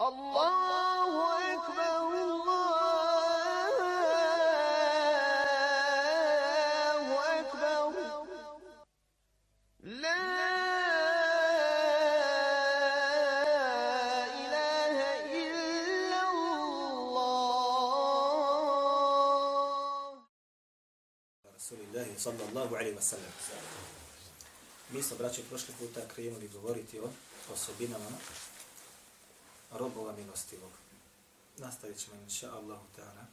الله أكبر الله أكبر لا إله إلا الله رسول الله صلى الله عليه وسلم. Mi smo, braći, prošli puta krenuli govoriti o osobinama robova milostivog. Nastavit ćemo, inša Allahu ta'ala,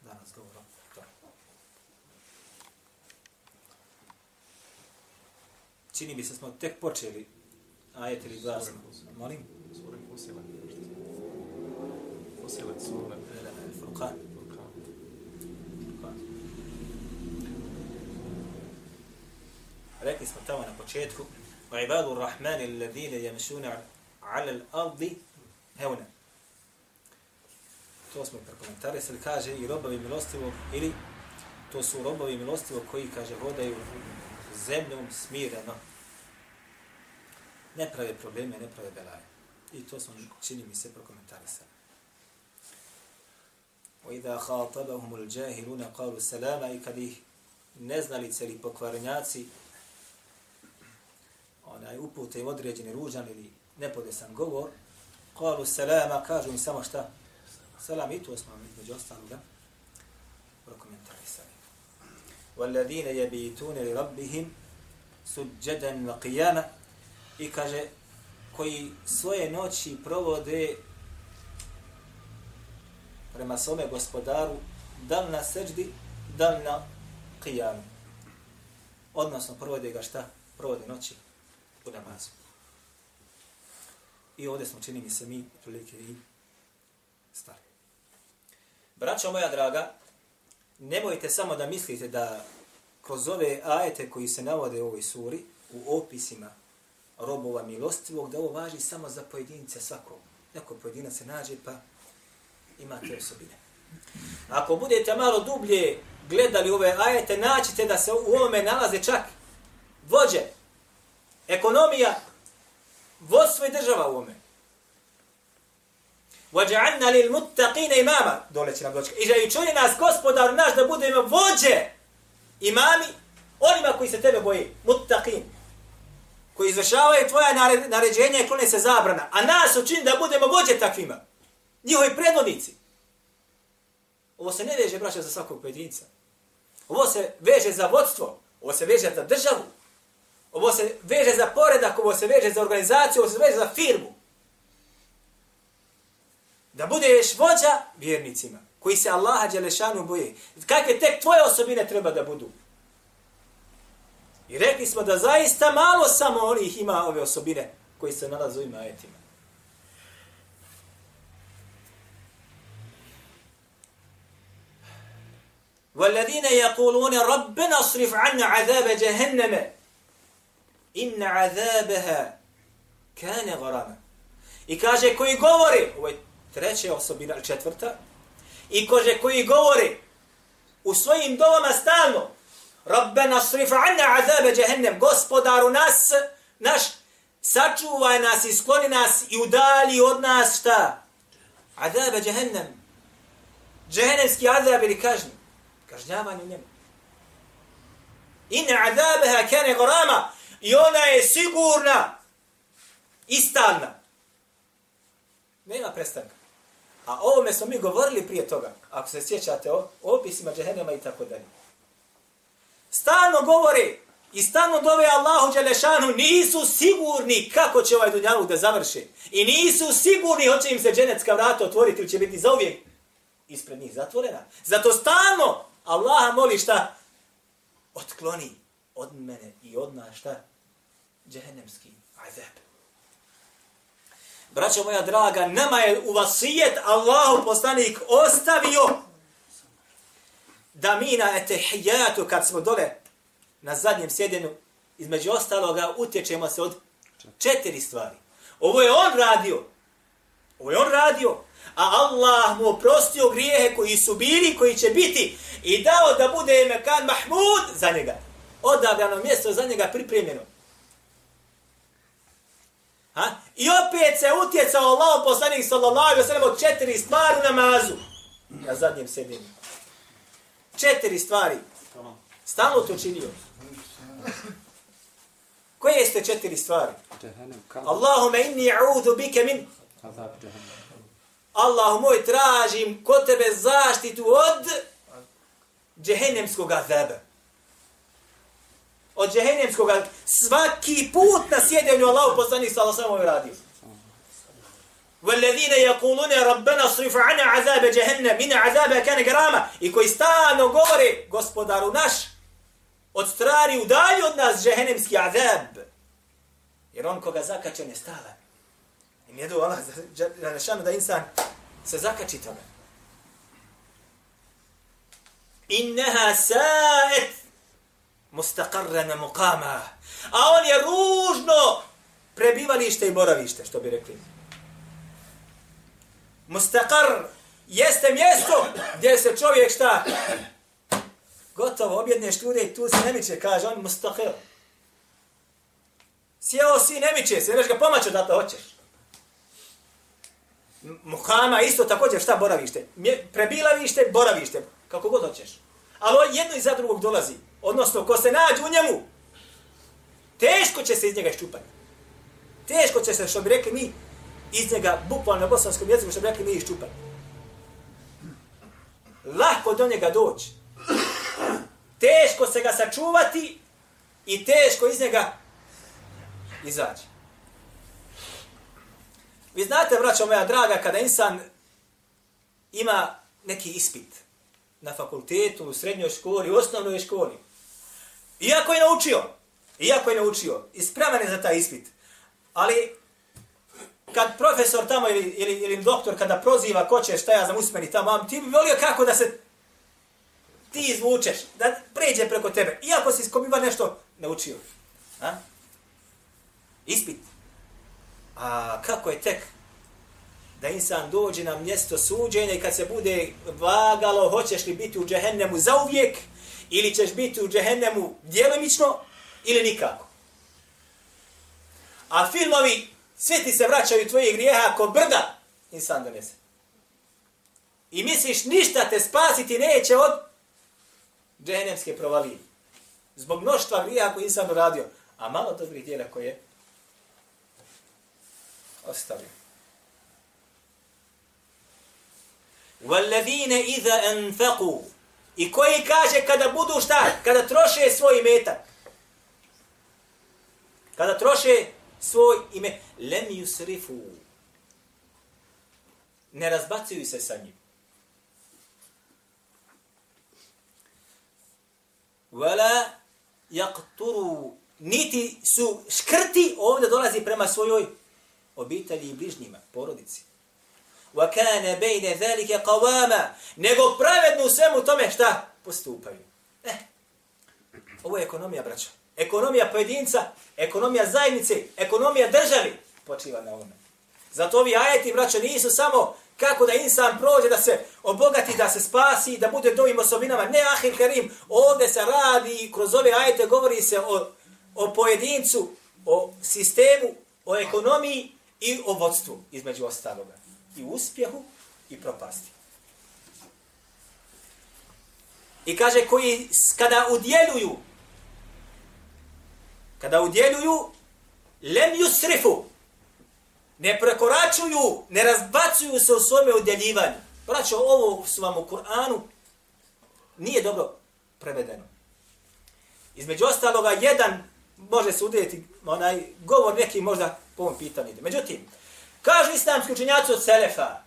danas govor o tome. Čini mi se smo tek počeli ajet ili dva smo. Molim? Sura Fussilat. Fussilat sura Furqan. Rekli smo tamo na početku وَعِبَادُ الرَّحْمَنِ الَّذِينَ يَمْشُونَ عَلَى الْأَرْضِ هَوْنًا. To smo prekomentarisali, kaže i robovi milostivog, ili to su robovi milostivog koji, kaže, hodaju zemljom smireno. Ne prave probleme, ne prave belaje. I to smo, čini mi se, prekomentarisali. وَإِذَا خَاطَبَهُمُ الْجَاهِلُونَ قَالُوا سَلَامًا. I kad ih neznalice ili pokvarenjaci upute im određeni ružan ili nepodesan govor, qalu salama, kažu im samo šta? Salam. I to smo među ostaloga prokomentarisali. وَالَّذِينَ يَبِيتُونَ لِرَبِّهِمْ سُجَّدًا وَقِيَامًا. I kaže, koji svoje noći provode prema svome gospodaru, dal na seđdi, dal na qijamu. Odnosno, provode ga šta? Provode noći u namazu. I ovdje smo, čini mi se, mi prilike i stali. Braćo moja draga, nemojte samo da mislite da kroz ove ajete koji se navode u ovoj suri, u opisima robova milostivog, da ovo važi samo za pojedinca svakog. Neko pojedinac se nađe pa ima te osobine. Ako budete malo dublje gledali ove ajete, naćite da se u ovome nalaze čak vođe, ekonomija, vodstvo i država u ome. وَجَعَلْنَا لِلْمُتَّقِينَ إِمَامًا. Dole će nam doći. I želi čuli nas gospodar naš da budemo vođe, imami, onima koji se tebe boji. Muttaqin. Koji izvršavaju tvoja naređenja i klone se zabrana. A nas učini da budemo vođe takvima. Njihovi predvodnici. Ovo se ne veže, braća, za svakog pojedinca. Ovo se veže za vodstvo. Ovo se veže za državu. Ovo se veže za poredak, ovo se veže za organizaciju, ovo se veže za firmu. Da budeš vođa vjernicima, koji se Allaha dželešanu boje. Kakve tek tvoje osobine treba da budu? I rekli smo da zaista malo samo onih ima ove osobine koji se nalaze u ovim ajetima. وَالَّذِينَ يَقُولُونَ رَبَّنَا اصْرِفْ عَنَّا عَذَابَ جَهَنَّمَ inna azabaha kana gharama. I kaže koji govori, ovo je treća osobina, četvrta, i kaže koji govori u svojim dovama stalno Rabbena srif anna azabe jahannam, gospodaru nas, naš, sačuvaj nas i skloni nas i udali od nas šta? Azabe jahannam. Jahannemski azab ili kažnjavanje njemu. Inna azabaha kana gharama. I ona je sigurna i stalna. Nema prestanka. A o ovome smo mi govorili prije toga, ako se sjećate o opisima džehennema i tako dalje. Stalno govore i stalno dove Allahu dželešanu, nisu sigurni kako će ovaj dunjaluk da završi. I nisu sigurni hoće im se dženecka vrata otvoriti ili će biti zauvijek ispred njih zatvorena. Zato stalno Allaha moli šta? Otkloni od mene i od nas šta? Džehennemski azab. Braćo moja draga, nama je u vasijet Allahu poslanik ostavio da mi na etehijatu, kad smo dole na zadnjem sjedenju, između ostaloga utječemo se od 4 stvari. Ovo je on radio. A Allah mu oprostio grijehe koji su bili, koji će biti i dao da bude mekan mahmud za njega. Odabrano mjesto za njega pripremljeno. Ha? I opet se utjecao Allahov poslanik sallallahu alejhi ve sellem od četiri stvari u namazu. Ja zadnjem sedim. Četiri stvari. Stalno to činio. Koje jeste četiri stvari? Allahume inni a'udhu bike min. Allahu moj, tražim kod tebe zaštitu od džehennemskog azaba. Od džehennemskog azaba. Svaki put na sjedenju Allahu poslanik sallallahu alejhi ve sellem radi. وَالَّذِينَ يَقُولُونَ رَبَّنَا صْرِفْ عَنَا عَذَابَ جَهَنَّمَ إِنَّ عَذَابَهَا كَانَ غَرَامًا. I koji stalno govore, gospodaru naš, odstrani, udalji od nas džehennemski azab. Jer on koga zakače, on je stalan. I ne dao Allah da insan se zakači toga. إِنَّهَا سَاءَتْ مُسْتَقَرَّنَ مُقَامًا. A on je ružno prebivalište i boravište, što bi rekli. Mustaqar jeste mjesto gdje se čovjek šta? Gotovo, objedneš ljude i tu se ne miče, kaže on mustaqar. Sjeo si, ne miče se, neš ga pomače da to hoćeš. Muhama isto također šta boravište? Prebilavište, boravište, kako god hoćeš. Ali jedno iza drugog dolazi, odnosno ko se nađe u njemu, teško će se iz njega iščupati. Teško će se, što bi rekli mi, iz njega, bukvalno na bosanskom jeziku, što bi rekli mi iščupan. Lahko do njega doći. Teško se ga sačuvati i teško iz njega izaći. Vi znate, braćo moja draga, kada insan ima neki ispit na fakultetu, u srednjoj školi, u osnovnoj školi, iako je naučio, ispravan je za taj ispit, ali kad profesor tamo ili doktor kada proziva ko će, šta ja znam, usmeni tamo, ti bi volio kako da se ti izvučeš, da pređe preko tebe, iako si iskobiva nešto naučio. A? Ispit. A kako je tek da insan dođe na mjesto suđenja i kad se bude vagalo hoćeš li biti u džehennemu zauvijek ili ćeš biti u džehennemu djelomično ili nikako. A filmovi sve ti se vraćaju tvojih grijeha ako brda insan donese. I misliš ništa te spasiti neće od džehennemske provalije. Zbog mnoštva grijeha koji insan uradio, a malo dobrih djela koje je ostavio. وَالَّذِينَ إِذَا أَنْفَقُوا. I koji kaže kada budu šta? Kada troše svoj imetak. Kada troše svoj ime, lem yusrifu. Ne razbacuju se sa njim. Wala yaqturu. Niti su škrti, ovdje dolazi prema svojoj obitelji i bližnjima, porodici. Wa kana bayna zalika qawama. Nego pravedno u svemu tome šta postupaju. Ovo je ekonomija, braćo. Ekonomija pojedinca, ekonomija zajednice, ekonomija državi počiva na ovome. Zato ovi ajeti, braćo, nisu samo kako da insan prođe, da se obogati, da se spasi, da bude novim osobinama. Ne, ahir karim, ovdje se radi, kroz ove ajete govori se o pojedincu, o sistemu, o ekonomiji i o vodstvu, između ostaloga. I uspjehu i propasti. I kaže koji kada udjeljuju, lem yusrifu, ne prekoračuju, ne razbacuju se u svome udjeljivanju. Braćo, ovo su vam u Kur'anu, nije dobro prevedeno. Između ostaloga, jedan može se udjeljiti, govor neki možda po ovom pitanju ide. Međutim, kažu islamski učenjaci od Selefa,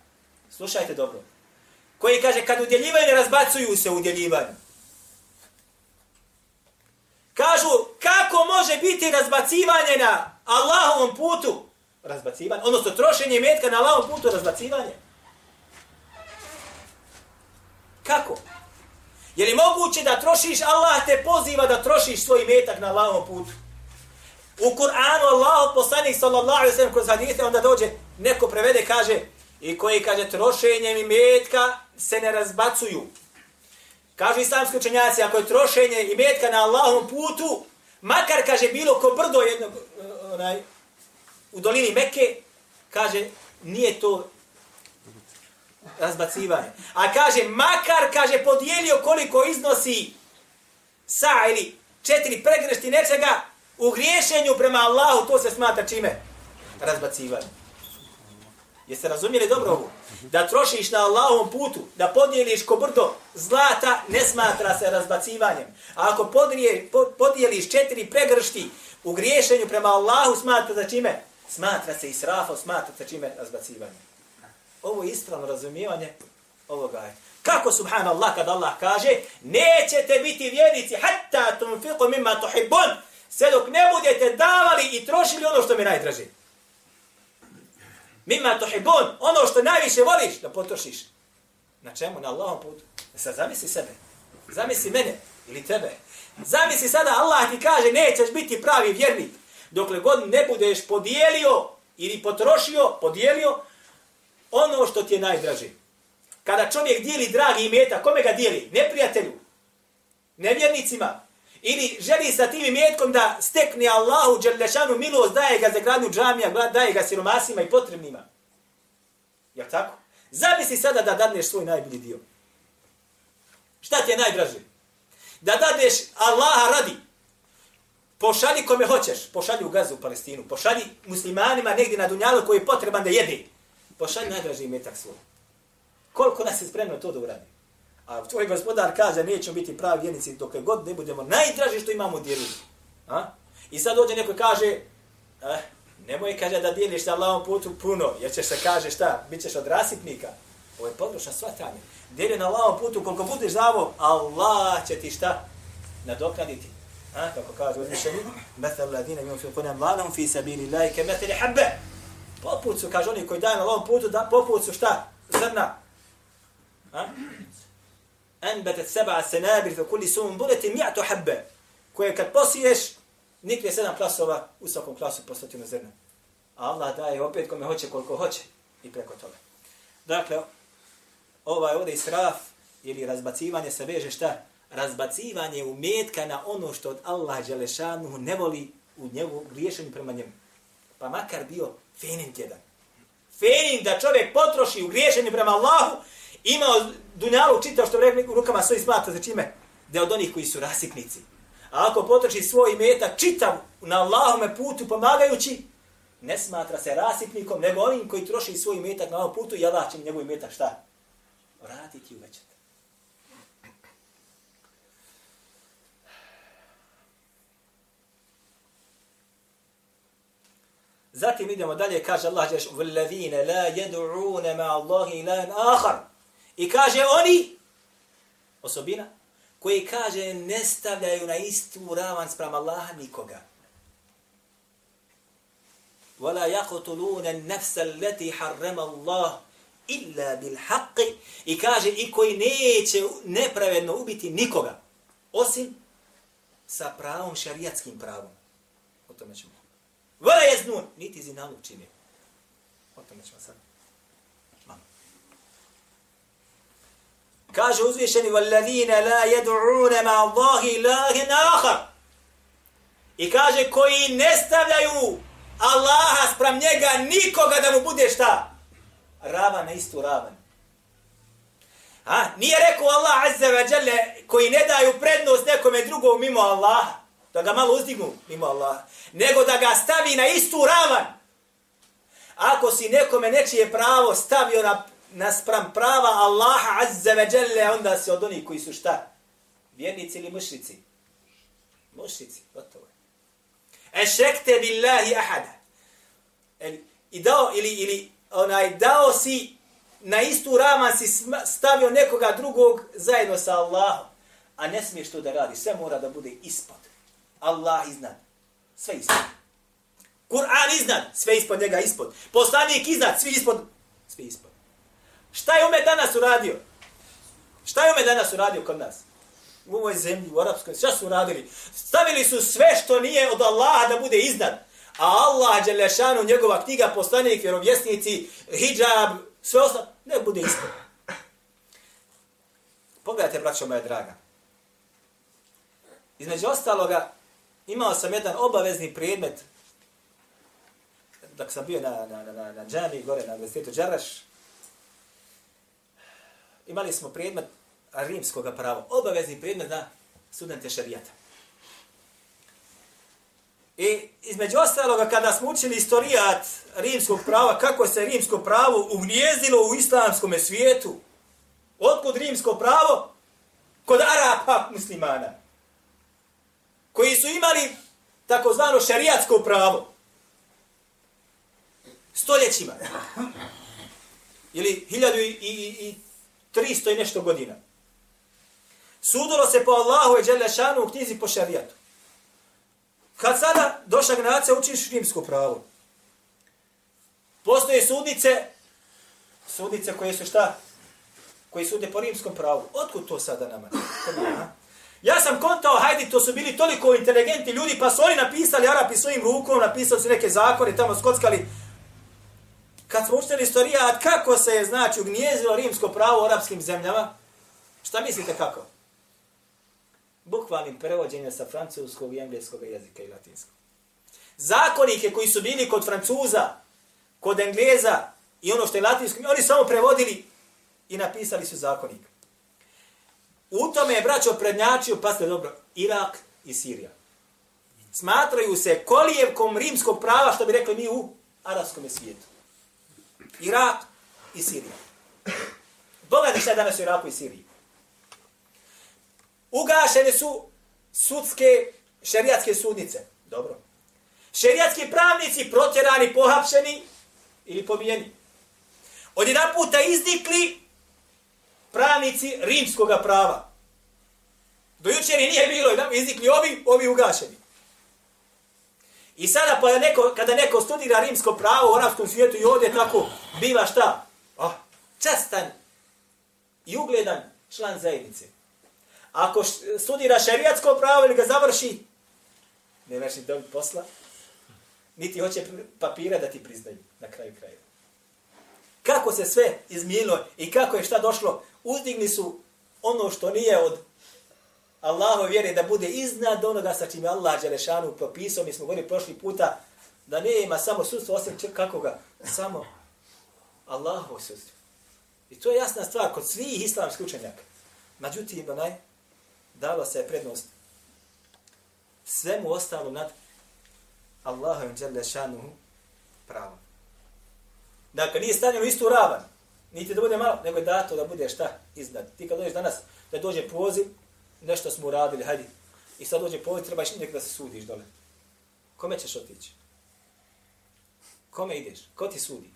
slušajte dobro, koji kaže kad udjeljivaju, ne razbacuju se u udjeljivanju. Kažu, kako može biti razbacivanje na Allahovom putu? Razbacivanje, odnosno trošenje imetka na Allahovom putu, razbacivanje. Kako? Je li moguće da trošiš, Allah te poziva da trošiš svoj imetak na Allahovom putu? U Kur'anu Allah, poslanik sallallahu alejhi ve sellem, kroz hadise, onda dođe, neko prevede, kaže, i koji kaže, trošenjem imetka se ne razbacuju. Kažu islamski učenjaci, ako je trošenje imetka na Allahovom putu, makar, kaže, bilo ko brdo jednog u dolini Mekke, kaže, nije to razbacivanje. A kaže, makar, kaže, podijelio koliko iznosi sa ili 4 pregrešti nečega u griješenju prema Allahu, to se smatra čime? Razbacivanje. Jeste razumjeli dobro ovo? Da trošiš na Allahovom putu, da podijeliš ko brdo zlata, ne smatra se razbacivanjem. A ako podijeliš 4 pregršti u griješenju prema Allahu, smatra se čime? Smatra se israfom, smatra se čime? Razbacivanjem. Ovo je ispravno razumijevanje ovoga je. Kako, subhanallah, kad Allah kaže nećete biti vjernici hatta tunfiqu mimma tuhibbun, sve dok ne budete davali i trošili ono što mi najdraži. Mimma tuhibbun, ono što najviše voliš, da potrošiš. Na čemu? Na Allahom putu. Sad zamisli sebe, zamisli mene ili tebe. Zamisli sada, Allah ti kaže nećeš biti pravi vjernik dokle god ne budeš podijelio ili potrošio, podijelio ono što ti je najdraži. Kada čovjek dijeli dragi imetak, kome ga dijeli? Neprijatelju, nevjernicima. Ili želi sa tim imetkom da stekne Allahu dželešanu milost, daje ga za gradnju džamija, daje ga siromasima i potrebnima. Jel' tako? Zamisli sada da dadneš svoj najbolji dio. Šta ti je najdraži? Da dadneš Allaha radi. Pošalji kome hoćeš. Pošalji u Gazu, u Palestinu. Pošalji muslimanima negdje na dunjalu koji je potreban da jede. Pošalji najdraži imetak svoj. Koliko nas je spremno to da uradi? A tvoj gospodar kaže nećemo biti pravi vjernici dok god ne budemo najdraži što imamo dijeliti. I sad dođe neko kaže nemoj, kaže, da dijeliš na Allahovom putu puno, jer ćeš se, kaže, šta, bit ćeš od rasipnika. Ovo je područno shvatanje. Dijeli na Allahovom putu koliko budeš davo, Allah će ti šta nadoknaditi. Kako kaže uzvišeni, مثل الذين ينفقون أموالهم في سبيل الله كمثل حبة. Poput su, kaže, oni koji daju na Allahovom putu, da poput su šta? Zrna. Anbatat sab'a sanabir fi kulli sunbulatin mi'atu habba, koje kad posiješ nikne 7 klasova, u svakom klasu po 100 zrna. A Allah daje opet kome hoće, koliko hoće i preko toga. Dakle, ovaj ovdje israf ili razbacivanje se veže šta? Razbacivanje umetka na ono što od Allah dželešanu ne voli u njegovu griješenju prema njemu. Pa makar bio fening jedan. Fening da čovjek potroši u griješenju prema Allahu, imao dunjalu čitao što rekli u rukama svoj, smatra za čime? Da od onih koji su rasipnici. A ako potroši svoj imetak čitav na Allahome putu pomagajući, ne smatra se rasipnikom, nego onim koji troši svoj imetak na ovom putu, i Allah će njegov imetak šta? Vratiti i uvećati. Zatim idemo dalje, kaže Allah, وَالَّذِينَ لَا يَدْعُونَ مَا اللَّهِ إِلَهًا آخَرَ. I kaže oni, osobina, koji, kaže, ne stavljaju na istu ravan spram Allaha nikoga. وَلَا يَقْتُلُونَ النَّفْسَ الَّتِي حَرَّمَ اللَّهِ إِلَّا بِالْحَقِّ. I kaže, i koji neće nepravedno ubiti nikoga, osim sa pravom, šarijatskim pravom. O tome ćemo. Vela jeznun, niti zinalu čini. O tome ćemo sad. Kaže uzvišeni, وَالَّذِينَ لَا يَدْعُونَ مَا اللَّهِ إِلَهًا آخَرَ. I kaže, koji ne stavljaju Allaha spram njega nikoga da mu bude šta? Ravan na istu ravan. Nije rekao Allah azza wa jalla koji ne daju prednost nekome drugom mimo Allaha, da ga malo uzdignu mimo Allaha, nego da ga stavi na istu ravan. Ako si nekome nečije pravo stavio naspram prava Allaha azza wa jalla, onda si od onih koji su šta? Vjernici ili mušrici? Mušrici, gotovo. Ešrekte billahi ahada. I dao, ili onaj, dao si, na istu ravan si stavio nekoga drugog zajedno sa Allahom. A ne smiješ to da radi, sve mora da bude ispod. Allah iznad, sve ispod. Kur'an iznad, sve ispod njega ispod. Poslanik iznad, svi ispod, sve ispod. Šta je umet danas uradio? Šta je umet danas uradio kod nas? U ovoj zemlji, u arapskoj, šta su uradili? Stavili su sve što nije od Allaha da bude iznad. A Allah dželešanu, njegova knjiga, poslanik, vjerovjesnici, hijab, sve ostalo, ne bude ispod. Pogledajte, braćo moja draga. Između ostaloga, imao sam jedan obavezni predmet dok sam bio na džami, gore na Universitetu Đaraš, imali smo predmet rimskog prava, obavezni predmet na studente šerijata. I između ostaloga, kada smo učili istorijat rimskog prava, kako se rimsko pravo ugnijezdilo u islamskom svijetu, otkud rimsko pravo? Kod Arapa muslimana, koji su imali takozvano šerijatsko pravo stoljećima, ili 1300 i nešto godina. Sudilo se po Allahu i Đelešanu u knjizi po šerijatu. Kad sada došla generacija učiš rimsko pravo, postoje sudnice koje su šta? Koji sude po rimskom pravu. Otkud to sada nama? Ja sam kontao, hajde, to su bili toliko inteligentni ljudi, pa su oni napisali, Arapi svojim rukom, napisali su neke zakone, tamo skockali. Kad smo učili istorijat, kako se je, znači, ugnjezilo rimsko pravo u arapskim zemljama, šta mislite kako? Bukvalnim prevođenjem sa francuskog i engleskog jezika i latinskog. Zakonike koji su bili kod Francuza, kod Engleza i ono što je latinsko, oni samo prevodili i napisali su zakonik. U tome je, braćo, prednjačio, pasite dobro, Irak i Sirija. Smatraju se kolijevkom rimskog prava, što bi rekli mi u arapskom svijetu. Irak i Sirija. Pogledajte šta je danas u Iraku i Siriji. Ugašene su sudske, šerijatske sudnice. Dobro. Šerijatski pravnici protjerani, pohapšeni ili pobijeni. Od jedan puta iznikli pravnici rimskog prava. Do jučer nije bilo, iznikli ovi ugašeni. I sada kada neko studira rimsko pravo u arapskom svijetu i ovdje tako biva šta? Častan i ugledan član zajednice. Ako studira šerijatsko pravo ili ga završi, ne vrši dobit posla, niti hoće papira da ti priznaju na kraju krajeva. Kako se sve izmijenilo i kako je šta došlo, uzdigli su ono što nije od Allahove vjere da bude iznad onoga sa čime Allah Đelešanu propisao. Mi smo govorili prošli puta da ne ima samo sudstvo, osim kakoga, samo Allahovo sudstvo. I to je jasna stvar kod svih islamskih učenjaka. Međutim, dala se prednost svemu ostalom nad Allahovim Đelešanu pravom. Dakle, nije stavljeno istu ravan, niti da bude malo, nego je dato da bude šta iznad. Ti kad dođeš danas, da dođe poziv, nešto smo uradili, hajdi, i sad dođe poziv, treba iš nekada da se sudiš dole. Kome ćeš otići? Kome ideš? Ko ti sudi?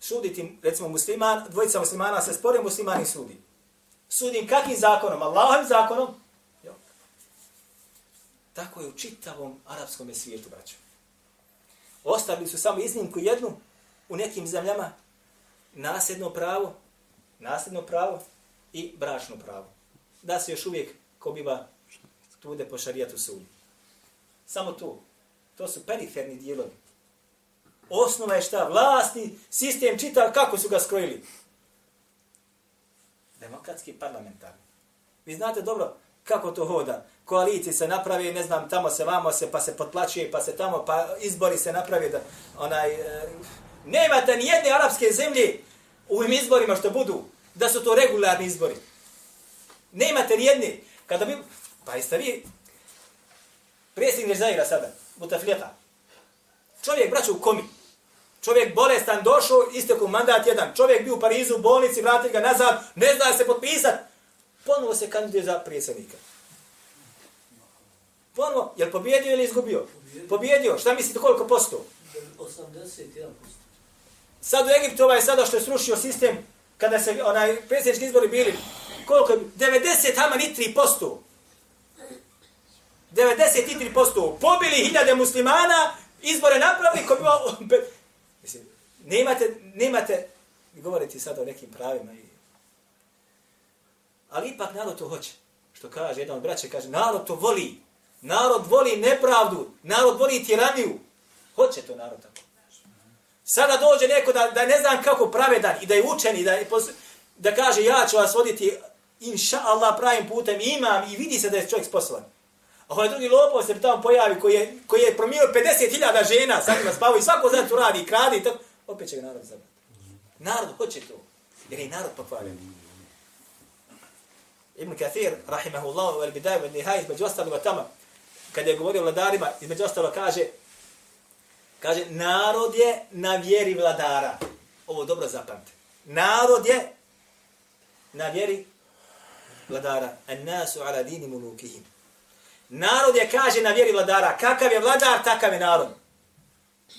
Sudi ti, recimo, musliman, dvojica muslimana se spore, muslimani sudi. Sudim kakvim zakonom? Allahovim zakonom? Jo. Tako je u čitavom arapskom svijetu, braćo. Ostavili su samo iznimku jednu, u nekim zemljama nasljedno pravo i bračno pravo. Da se još uvijek ko biva tude po šarijatu sudi. Samo to. To su periferni dijelovi. Osnova je šta? Vlasni sistem čitav, kako su ga skrojili? Demokratski parlamentarni. Vi znate dobro kako to hoda. Koalicije se naprave, ne znam, tamo se, vamo se, pa se potplaćuje, pa se tamo, pa izbori se naprave da nemate ni jedne arapske zemlje u ovim izborima što budu, da su to regularni izbori. Nemate ni jedne. Kada bi... Pa jeste vi predsjednik Zaira sada, Buteflika. Čovjek, braćo, u komi. Čovjek bolestan došao, isteku mandat jedan. Čovjek bio u Parizu, u bolnici, vratili ga nazad, ne zna se potpisati. Ponovo se kandiduje za predsjednika. Ponovo, je li pobjedio ili izgubio? Pobjedio. Šta mislite koliko posto? 81%. Sad u Egiptu sada što je srušio sistem, kada se predsjednički izbori bili, koliko je? 93%. 93%. Pobili 1000 muslimana, izbore napravili, ko bilo... Mislim, nemate govoriti sada o nekim pravima. Ali ipak narod to hoće. Što kaže, jedan od braća kaže, narod to voli. Narod voli nepravdu. Narod voli tiraniju. Hoće to narod tako. Sada dođe neko da ne znam kako pravedan i da je učen i da kaže ja ću vas voditi inša Allah pravim putem, imam i vidi se da je čovjek sposoban. A onaj drugi lopov se tamo pojavi koji je promio 50.000 žena, sad ima spavu i svako zna tu radi, kradi i tako. Opet će ga narod zabrati. Narod hoće to, jer je narod pokvaren. Ibn Kathir, rahimahullahu, al Bidaj wal Nihaj, između ostaloga tamo, kada je govorio vladarima, između ostalo kaže, narod je na vjeri vladara. Ovo dobro zapamte. Narod je na vjeri vladara. An-nasu ala dini mulukihim. Narod je, kaže, na vjeri vladara. Kakav je vladar, takav je narod.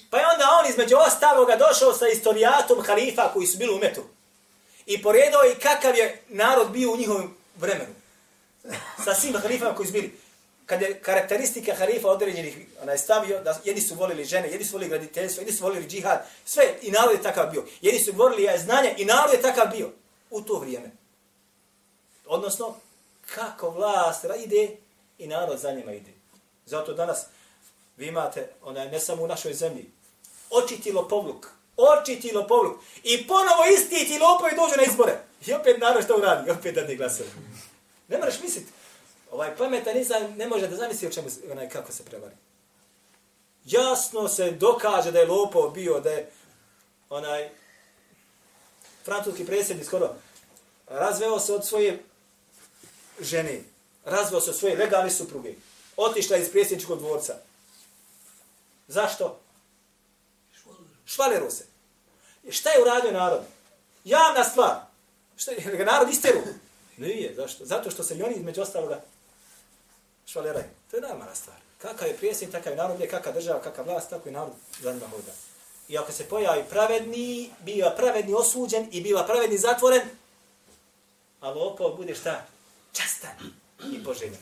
Pa je onda on između ostaloga došao sa istorijatom halifa koji su bili u metu. I poredao i kakav je narod bio u njihovom vremenu. Sa svim halifama koji su bili. Kad je karakteristika halifa određenih, ona je stavio da jedni su volili žene, jedni su volili graditeljstvo, jedni su volili džihad, sve i narod je takav bio. Jedni su volili znanje i narod je takav bio u to vrijeme. Odnosno, kako vlast ide i narod za njima ide. Zato danas vi imate, ne samo u našoj zemlji, očiti lopovluk. I ponovo isti ti lopovi dođu na izbore. I opet narod što uradi, opet da ne glasaju. Ne moraš misliti. Pametan ne može da zamisli kako se prevari. Jasno se dokaže da je lopov bio, da je francuski predsjednik skoro razveo se od svoje žene, razveo se od svoje legalne supruge, otišla iz predsjedničkog dvorca. Zašto? Švalero se. Šta je uradio narod? Javna stvar. Jer ga narod isteru. Nije, zašto? Zato što se i oni između ostaloga švaleraju. To je najmana stvar. Kakav je prijesnik, takav je narod, kakav država, kakav vlast, tako i narod za njima hoda. I ako se pojavi pravedni, biva pravedni osuđen i biva pravedni zatvoren, a lopov bude šta? Častan i poželjen.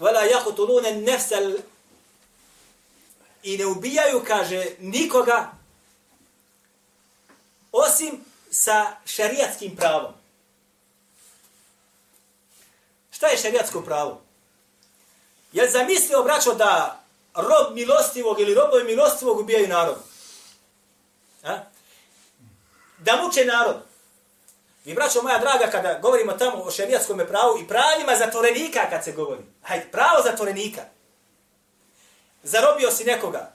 Vala jakutulune nefsel i ne ubijaju, kaže, nikoga osim sa šarijatskim pravom. Šta je šarijatsko pravo? Jel zamislio, braćo, da rob milostivog ili robovi milostivog ubijaju narod? Da muče narod. Vi, braćo moja draga, kada govorimo tamo o šarijatskom pravu i pravima zatvorenika kad se govori. Hajde, pravo zatvorenika. Zarobio si nekoga.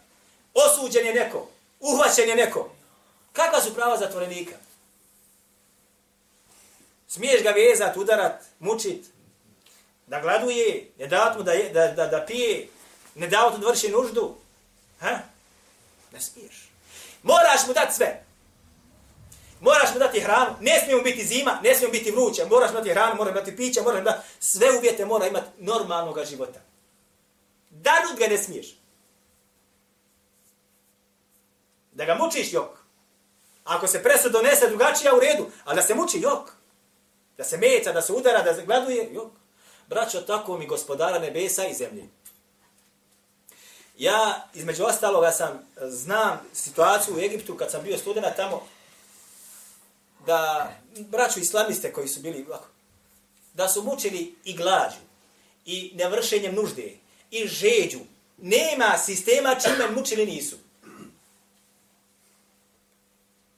Osuđen je neko. Uhvaćen je neko. Kakva su prava zatvorenika? Smiješ ga vezat, udarat, mučit, da gladuje, ne davat mu da pije, ne davat mu da vrši nuždu. Ne smiješ. Moraš mu dati sve. Moraš mu dati hranu, ne smije mu biti zima, ne smije mu biti vruća, moraš mu dati hranu, moraš mu dati pića, moraš mu dati sve uvjete, mora imati normalnog života. Danut ga ne smiješ. Da ga mučiš, jok. Ako se presu donese drugačija u redu, ali da se muči, jok. Da se meca, da se udara, da se gladuje, jok. Braćo, tako mi gospodara nebesa i zemlje. Ja, između ostaloga, znam situaciju u Egiptu kad sam bio student tamo, da braću islamiste koji su bili, da su mučili i glađu, i nevršenjem nužde, i žeđu. Nema sistema čime mučili nisu.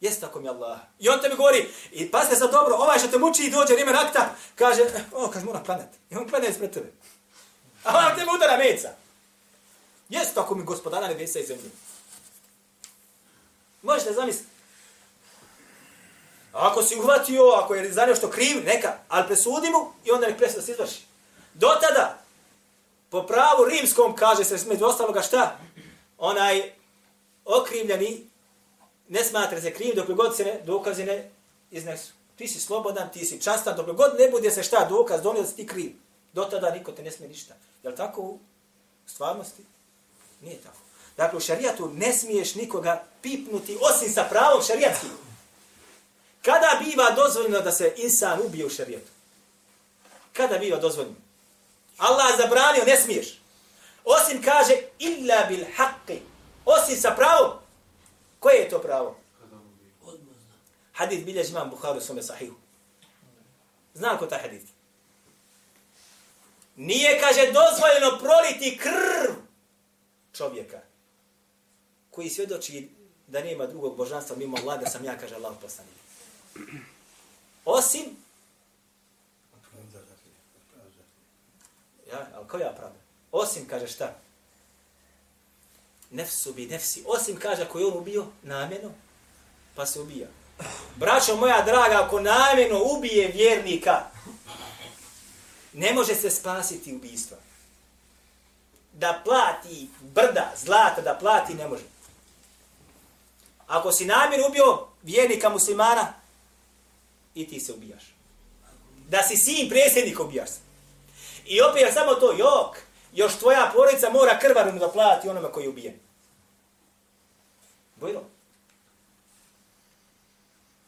Jeste tako mi Allah. I on te mi govori, i pazite sad dobro, ovaj što te muči i dođe vrijeme rakta, kaže, moram klanjat. I on klanja ispred tebe. A on te mu udara meca. Jeste tako mi gospodara nebesa i zemlje. Možete zamisliti. Ako si uhvatio, ako je za nešto kriv, neka, ali presudi mu i onda nek presuda se izvrši. Do tada, po pravu rimskom, kaže se među ostaloga šta? Onaj okrivljeni ne smatra se krivim dok god se ne dokazi ne iznesu. Ti si slobodan, ti si častan, dok god ne bude se šta dokaz donio da si ti kriv. Do tada niko te ne smije ništa. Je li tako u stvarnosti? Nije tako. Dakle, u šarijatu ne smiješ nikoga pipnuti osim sa pravom šarijatskim. Kada biva dozvoljeno da se insan ubije u šarijatu? Kada biva dozvoljeno? Allah zabranio, ne smiješ. Osim kaže, illa bil haqqi. Osim sa pravom. Koje je to pravo? Hadith bilježi imam Buharu svome sahihu. Znam ko ta hadith? Nije, kaže, dozvoljeno proliti krv čovjeka koji svjedoči da nema drugog božanstva mimo Allah, da sam ja, kaže Allah, poslanik. Osim Ja, ali koja pravda? Osim, kaže, šta? Nefsu bi nefsi. Osim, kaže, ako je on ubio namjerno, pa se ubija. Braćo moja draga, ako namjerno ubije vjernika, ne može se spasiti ubijstva. Da plati brda, zlata, da plati, ne može. Ako si namjerno ubio vjernika muslimana, i ti se ubijaš. Da si sin predsjednik, ubijaš se. I opet samo to, jok, još tvoja porodica mora krvarno da plati onome koji je ubijen. Bojno.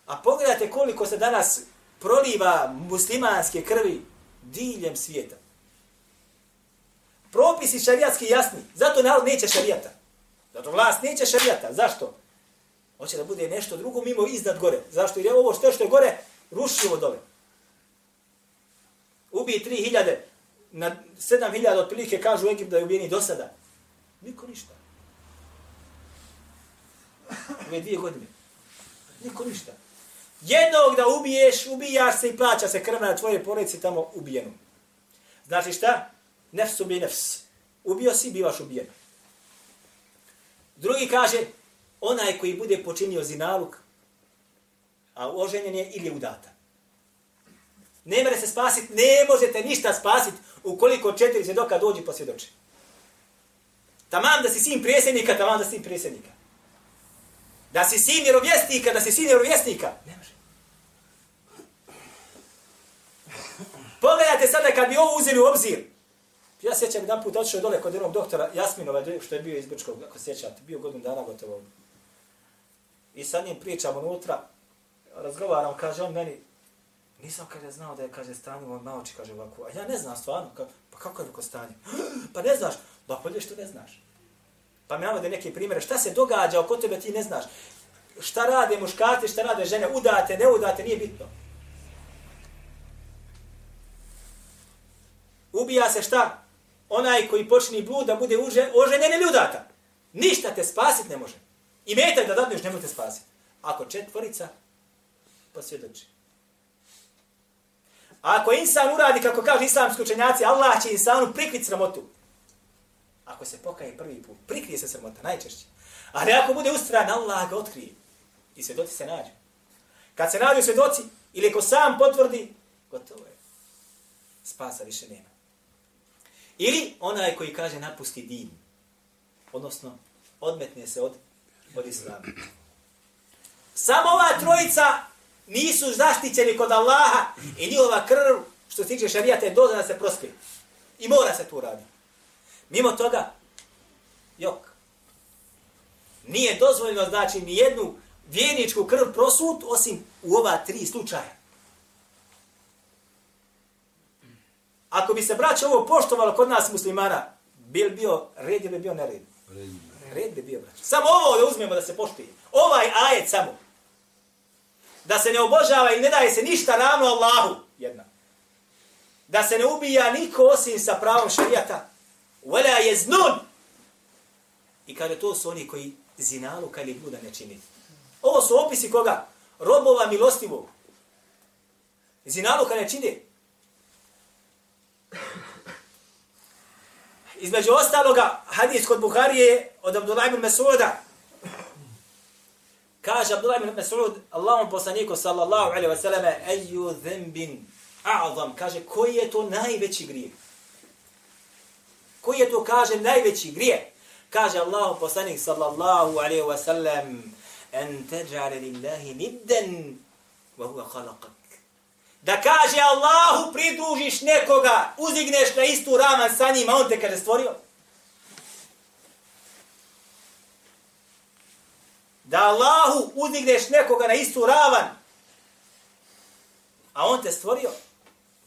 A pogledajte koliko se danas proliva muslimanske krvi diljem svijeta. Propisi šarijatski jasni, zato narod neće šarijata. Zato vlast neće šarijata. Zašto? Hoće da bude nešto drugo mimo iznad gore. Zašto? Jer je ovo što je gore rušilo dole. Ubije 3000, na 7000 otprilike kažu u Egiptu da je ubijeni do sada. Niko ništa. Ove 2 godine. Niko ništa. Jednog da ubiješ, ubijaš se i plaća se krvna na tvoje porodici tamo ubijenu. Znači šta? Nefs ubi nefs. Ubio si, bivaš ubijen. Drugi kaže, onaj koji bude počinio zinaluk, a oženjen je ili udata. Ne može se spasiti, ne možete ništa spasiti ukoliko 4 svjedoka dođi pa svjedoče. Tamam da si sin predsjednika, tamam da si sin predsjednika. Da si sin vjerovjesnika, da si sin vjerovjesnika. Ne može. Pogledajte sada kad bi ovo uzeli u obzir. Ja sjećam jedan put, odšao dole kod jednog doktora Jasminova, što je bio iz Brčkog, ako sjećate, bio godinu dana gotovo. I sa njim pričam unutra, razgovaram, kaže on meni, nisam, kaže, znao da je, kaže, stanje u naoči, kaže, ovako, a ja ne znam stvarno, kaže, pa kako je ovako stanje? Pa ne znaš, da bolje što ne znaš. Pa mi navode neke primjere, šta se događa oko tebe ti ne znaš. Šta rade muškarci, šta rade žene, udate, ne udate, nije bitno. Ubija se šta? Onaj koji počini blud da bude oženjen ili udata. Ništa te spasit ne može. I metak da dadneš ne može te spasit. Ako 4 pa svjedoči. Ako insan uradi, kako kažu islamski učenjaci, Allah će insanu prikriti sramotu. Ako se pokaje prvi put, prikrije se sramota najčešće. Ali ako bude ustrajan, Allah ga otkrije. I svjedoci se nađu. Kad se nađu svjedoci, ili ko sam potvrdi, gotovo je. Spasa više nema. Ili onaj koji kaže napusti din. Odnosno, odmetne se od islama. Samo ova trojica nisu zaštićeni kod Allaha i njihova krv, što se tiče šarijata, je dozvoljena da se prospe. I mora se tu raditi. Mimo toga, jok. Nije dozvoljeno, znači, ni jednu vjerničku krv prosut, osim u ova 3 slučaja. Ako bi se, braće, ovo poštovalo kod nas muslimana, bil bio red ili bio nered? Red bi bio, braće. Samo ovo da uzmemo da se poštuje. Ovaj ajet samo. Da se ne obožava i ne daje se ništa ravno Allahu. Jedna. Da se ne ubija niko osim sa pravom šarijata. Vela je znun. I kada to su oni koji zinaluka ili bluda ne čini. Ovo su opisi koga? Robova milostivog. Zinaluka ne čini. Između ostaloga, hadis kod Buharije od Abdullah ibn Mas'uda. Kaže Abdullah ibn Mas'ud, Allahom poslaniku sallallahu alaihi wa sallam, eju zembin a'azam. Kaže, koji je to najveći grijeh? Koji je to, kaže, najveći grijeh? Kaže Allahom poslanik sallallahu alaihi wa sallam, en teđa'ale lillahi nidden, wa huwa khalaqak. Da kaže Allahu pridružiš nekoga, uzigneš na istu ravan sa njima, on te, kaže, stvorio. Da Allahu uzigneš nekoga na istu ravan, a on te stvorio.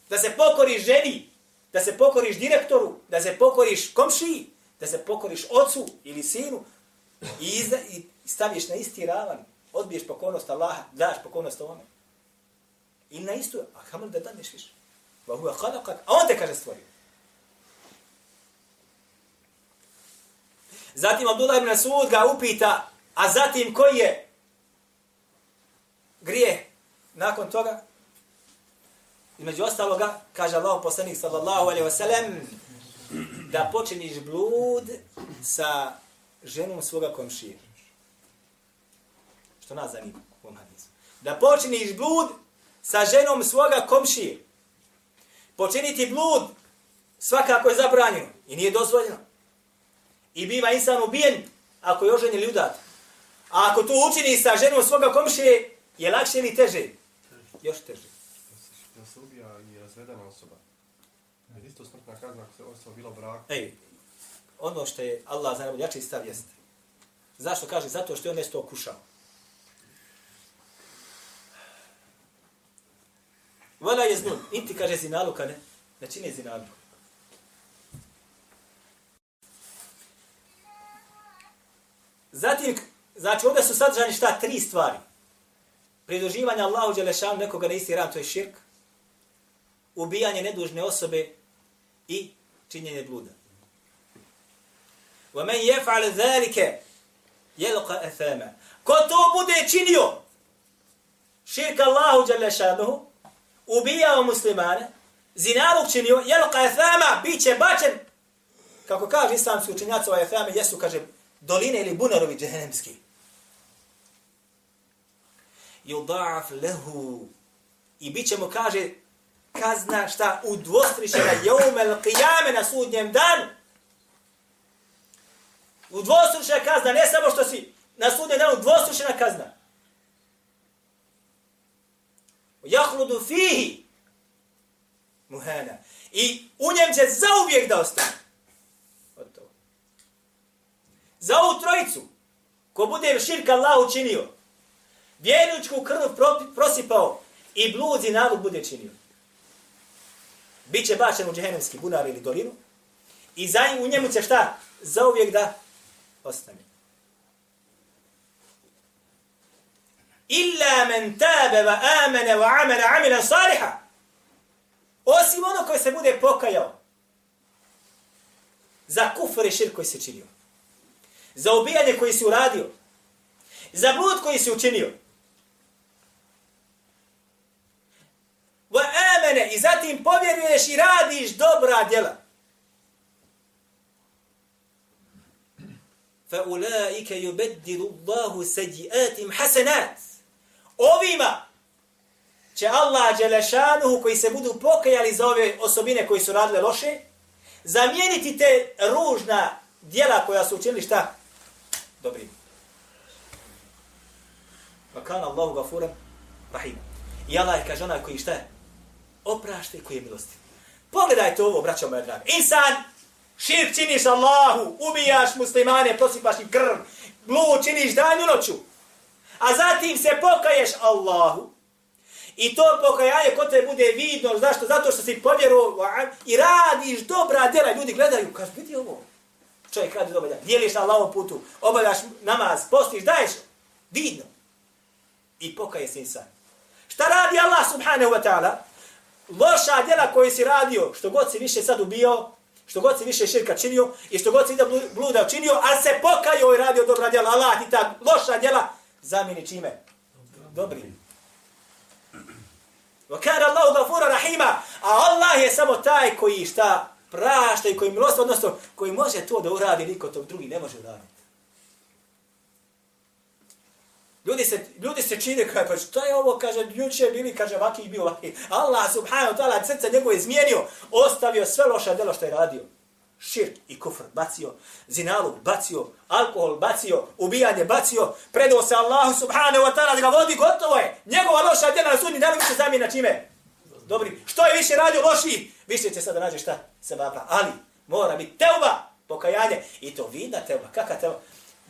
Da se pokoriš ženi, da se pokoriš direktoru, da se pokoriš komšiji, da se pokoriš ocu ili sinu i staviš na isti ravan, odbiješ pokornost Allaha, daš pokornost ovome. Ili na istu, a kamar da daneš više. Va huwa khalaqak, a on te, kaže, stvorio. Zatim Abdullah ibn Mas'ud ga upita, a zatim koji je grijeh nakon toga? I među ostaloga, kaže Allahov poslanik sallallahu alejhi ve sellem, da počiniš blud sa ženom svoga komšije. Što nas zanima u ovom hadisu. Da počiniš blud sa ženom svoga komšije. Počiniti blud svakako je zabranjeno i nije dozvoljeno. I biva insan ubijen ako je oženjen ili udat. A ako to učini sa ženom svoga komšije, je lakše ili teže? Još teže. Da se ubija i razvedena osoba. Je isto smrtna kazna ako se osoba bila u braku. Ej, ono što je Allah za najboljači stav jeste. Zašto kaže? Zato što je on nešto okušao. Vala je znun. Inti kaže zinaluka, ne? Ne čini zinaluka. Zatim, znači ovdje su sadržani šta? 3 stvari. Pridruživanje Allahu Đelešanu nekoga na isti ram, to je širk. Ubijanje nedužne osobe i činjenje bluda. وَمَنْ يَفْعَلَ ذَلِكَ يَلْقَ أَثَامًا. Ko to bude činio širk Allahu Đelešanu, ubijao muslimane, zinaluk činio, jelqa ethama, bit će bačen. Kako kaže islamski učenjaci, ova ethama jesu, kaže, doline ili bunarovi džehennemski. Yuda'af lehu. I bit će mu, kaže, kazna šta udvostrišena jeumel qiyame na sudnjem danu. Udvostrišena kazna, ne samo što si na sudnjem danu, udvostrišena kazna. Jahludu fihi muhana. I u njem će zauvijek da ostane. Za ovu trojicu, ko bude širka Allah učinio, vjerničku krv prosipao i blud i nalog bude činio, biće bačen u džehennemski bunar ili dolinu i u njemu će šta? Zauvijek da ostane. Illa men tabe wa amene wa amene amina saliha. Osim ono koji se bude pokajao za kufr i širk koji se činio, za ubijanje koji si uradio, za blud koji si učinio. Wa amene, i zatim povjeruješ i radiš dobra djela. Fa ulaika yubaddilu Allahu sayyi'atim hasanat. Ovima će Allah Đelešanuhu, koji se budu pokajali za ove osobine koji su radile loše, zamijeniti te ružna djela koja su učinili šta? Dobrim. Wa kana Allahu gafuran rahim. I Allah je, kaže, onaj koji šta je? Oprašta i koji je milostiv. Pogledajte ovo, braćo moja draga. Insan, širk činiš Allahu, ubijaš muslimane, prosipaš im krv, blud činiš danju noću. A zatim se pokaješ Allahu. I to pokajanje kod te bude vidno. Zašto? Zato što si povjerovao i radiš dobra djela. Ljudi gledaju, kaže, vidi ovo. Čovjek radi dobra djela. Dijeliš na Allahovom putu, obavljaš namaz, postiš, daješ. Vidno. I pokaje se insan. Šta radi Allah subhanahu wa ta'ala? Loša djela koju si radio, što god si više sad ubijao, što god si više širka činio i što god si ide bluda činio, ali se pokajao i radio dobra djela. Allah ti ta loša djela zamjeni čime? Dobri. Wa kana Allahu gafura rahima. A Allah je samo taj koji šta prašta i koji milosti, odnosno koji može to da uradi, niko to drugi ne može uraditi. Ljudi se čine, kaže, pa šta je ovo, kaže, jučer bili, kaže, vaki bio vaki. Allah subhanahu wa ta'ala srce njegove izmijenio, ostavio sve loša djela što je radio. Širk i kufr bacio, zinaluk bacio, alkohol bacio, ubijanje bacio, predao se Allahu subhanahu wa ta'ala da ga vodi, gotovo je. Njegova loša djela na sudnji dan više zamijena čime? Dobri. Što je više radio loši, više će sada nađe šta? Sevapa. Ali mora biti teuba, pokajanje. I to vidna teuba. Kaka teuba?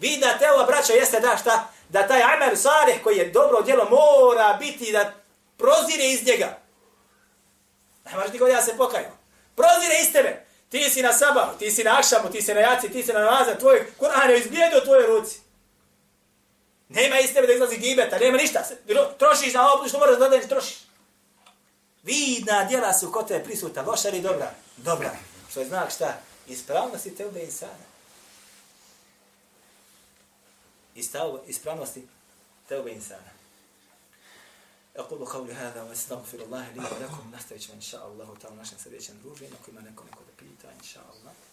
Vidna teuba, braćo, jeste da šta? Da taj amel salih koji je dobro djelo mora biti da prozire iz njega. Ne možeš nikog da se pokaju. Prozire iz tebe. Ti si na sabahu, ti si na akšamu, ti si na jaci, ti si na namazu, tvoj Kur'an je izblijedio u tvojoj ruci. Nema iz tebe da izlazi gibeta, nema ništa. Trošiš na ovo, što moraš da odlaziš, trošiš. Vidna djela su kod tebe prisuta, loša ili dobra? Dobra. Što je znak šta? Ispravnosti tebe insana. Ispravnosti tebe insana. أقول قولي هذا واستغفر الله لي ولكم. Nastavit ćemo inša Allahu ta'ala našem sljedećem druženju ako ima neko da pita inša Allah.